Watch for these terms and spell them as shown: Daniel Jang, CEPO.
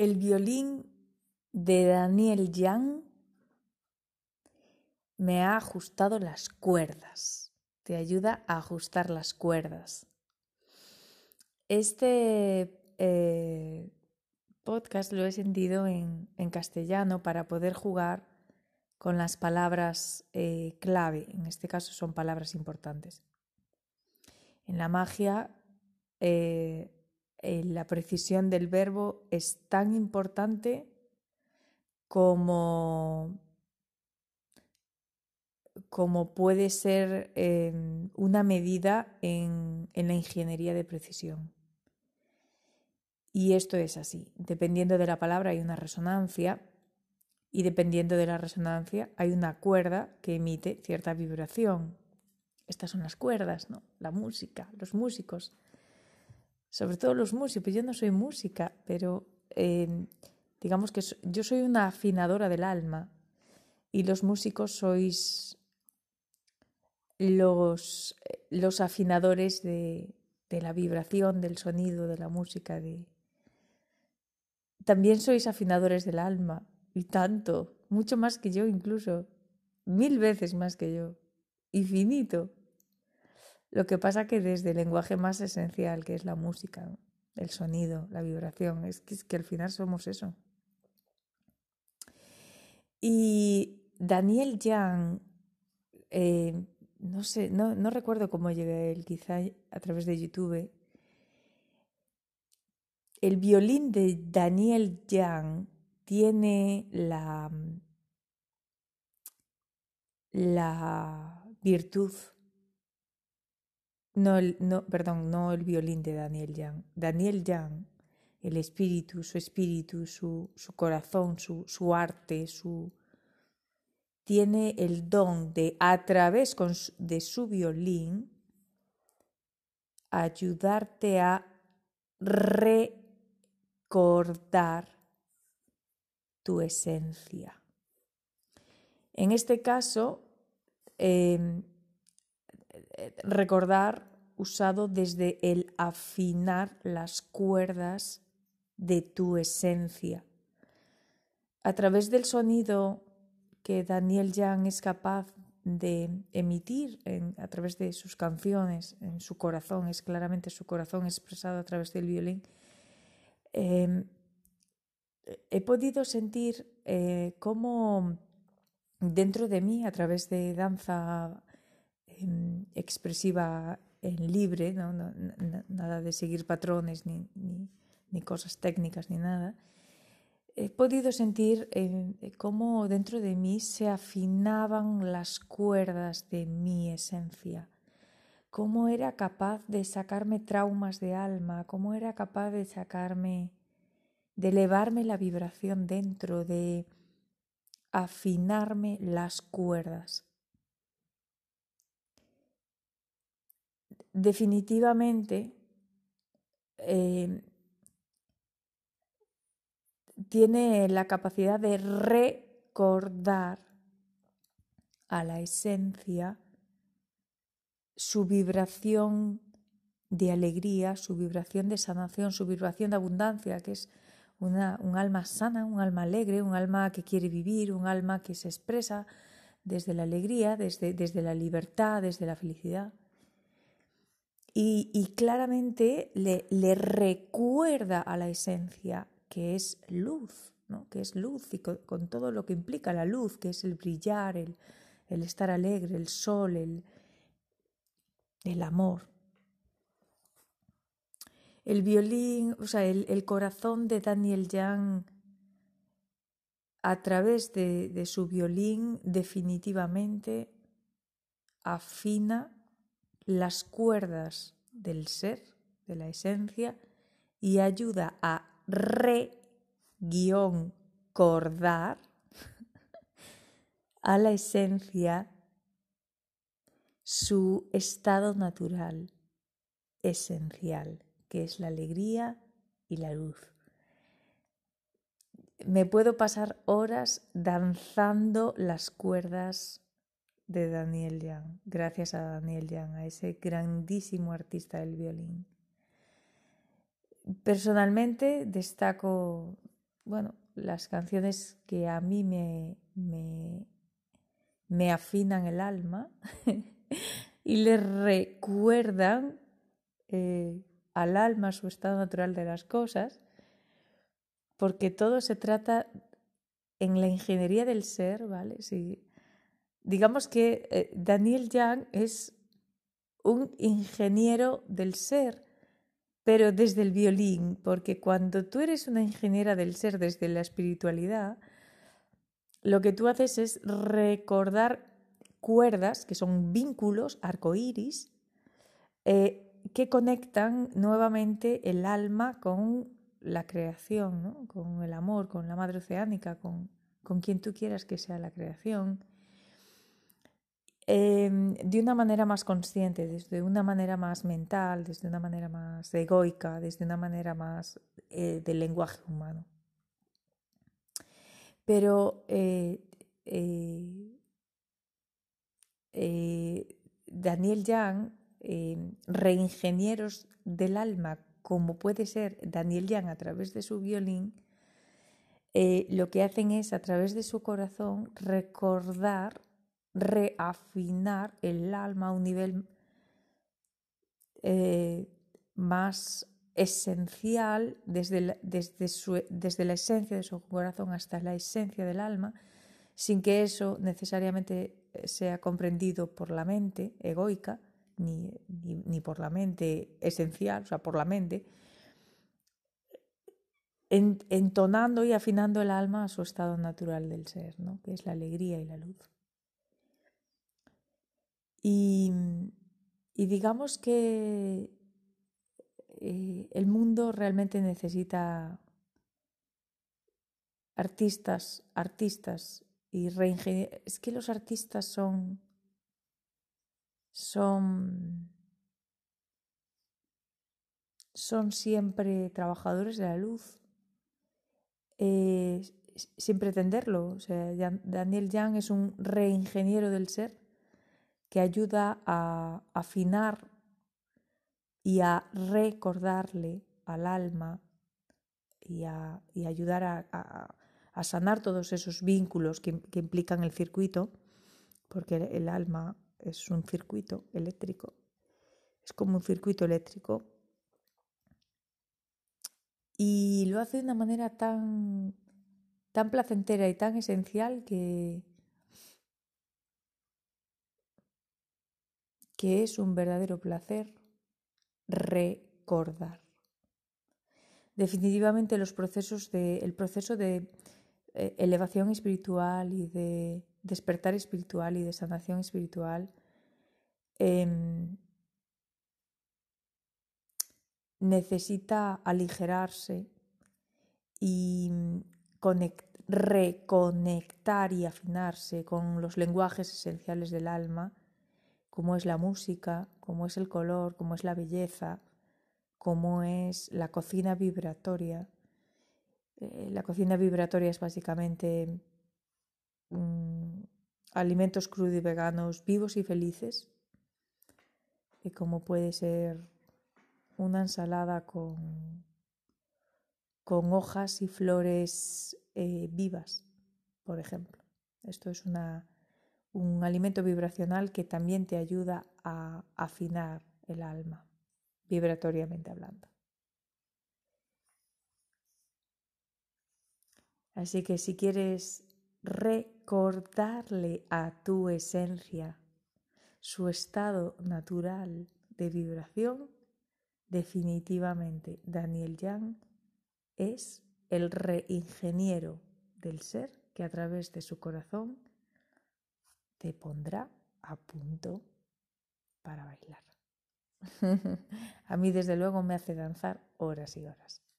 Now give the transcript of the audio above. el violín de Daniel Jang me ha ajustado las cuerdas. Te ayuda a ajustar las cuerdas. Este podcast lo he sentido en castellano para poder jugar con las palabras clave. En este caso son palabras importantes. En la magia, la precisión del verbo es tan importante como puede ser una medida en la ingeniería de precisión. Y esto es así. Dependiendo de la palabra hay una resonancia y dependiendo de la resonancia hay una cuerda que emite cierta vibración. Estas son las cuerdas, ¿no? La música, los músicos. Sobre todo los músicos. Yo no soy música, pero digamos que yo soy una afinadora del alma y los músicos sois los afinadores de la vibración, del sonido, de la música. También sois afinadores del alma, y tanto, mucho más que yo incluso, 1000 veces más que yo, infinito. Lo que pasa que desde el lenguaje más esencial, que es la música, el sonido, la vibración, es que al final somos eso. Y Daniel Jang, no recuerdo cómo llegué a él, quizá a través de YouTube. El violín de Daniel Jang tiene la virtud. No, el violín de Daniel Jang. Daniel Jang, el espíritu, su corazón, su arte, tiene el don de, a través de su violín, ayudarte a recordar tu esencia. En este caso, recordar usado desde el afinar las cuerdas de tu esencia. A través del sonido que Daniel Jang es capaz de emitir a través de sus canciones, en su corazón, es claramente su corazón expresado a través del violín, he podido sentir cómo dentro de mí, a través de danza expresiva en libre, no, nada de seguir patrones ni cosas técnicas ni nada, he podido sentir cómo dentro de mí se afinaban las cuerdas de mi esencia, cómo era capaz de sacarme traumas de alma, cómo era capaz de sacarme, de elevarme la vibración dentro, de afinarme las cuerdas. Definitivamente tiene la capacidad de recordar a la esencia su vibración de alegría, su vibración de sanación, su vibración de abundancia, que es un alma sana, un alma alegre, un alma que quiere vivir, un alma que se expresa desde la alegría, desde la libertad, desde la felicidad. Y claramente le recuerda a la esencia que es luz, ¿no? Que es luz y con todo lo que implica la luz, que es el brillar, el estar alegre, el sol, el amor. El violín, o sea, el corazón de Daniel Jang a través de su violín definitivamente afina las cuerdas del ser, de la esencia, y ayuda a recordar a la esencia su estado natural esencial, que es la alegría y la luz. Me puedo pasar horas danzando las cuerdas de Daniel Jang, gracias a Daniel Jang, a ese grandísimo artista del violín. Personalmente destaco bueno, las canciones que a mí me afinan el alma y le recuerdan al alma su estado natural de las cosas, porque todo se trata en la ingeniería del ser, ¿vale? Sí. Digamos que Daniel Jang es un ingeniero del ser, pero desde el violín, porque cuando tú eres una ingeniera del ser desde la espiritualidad, lo que tú haces es recordar cuerdas, que son vínculos, arcoíris, que conectan nuevamente el alma con la creación, ¿no? Con el amor, con la madre oceánica, con quien tú quieras que sea la creación, de una manera más consciente, desde una manera más mental, desde una manera más egoica, desde una manera más del lenguaje humano. Pero Daniel Jang, reingenieros del alma, como puede ser Daniel Jang a través de su violín, lo que hacen es a través de su corazón recordar, reafinar el alma a un nivel más esencial, desde la esencia de su corazón hasta la esencia del alma, sin que eso necesariamente sea comprendido por la mente egoica, ni por la mente esencial, o sea, por la mente, entonando y afinando el alma a su estado natural del ser, ¿no? Que es la alegría y la luz. Y digamos que el mundo realmente necesita artistas y reingenieros. Es que los artistas son siempre trabajadores de la luz, sin pretenderlo. O sea, Daniel Jang es un reingeniero del ser que ayuda a afinar y a recordarle al alma y ayudar a sanar todos esos vínculos que implican el circuito, porque el alma es un circuito eléctrico, es como un circuito eléctrico, y lo hace de una manera tan placentera y tan esencial que es un verdadero placer recordar. Definitivamente el proceso de elevación espiritual y de despertar espiritual y de sanación espiritual necesita aligerarse y reconectar y afinarse con los lenguajes esenciales del alma, como es la música, como es el color, como es la belleza, como es la cocina vibratoria. La cocina vibratoria es básicamente alimentos crudos y veganos, vivos y felices, y como puede ser una ensalada con hojas y flores vivas, por ejemplo. Esto es un alimento vibracional que también te ayuda a afinar el alma, vibratoriamente hablando. Así que si quieres recordarle a tu esencia su estado natural de vibración, definitivamente Daniel Jang es el reingeniero del ser que a través de su corazón te pondrá a punto para bailar. A mí desde luego me hace danzar horas y horas.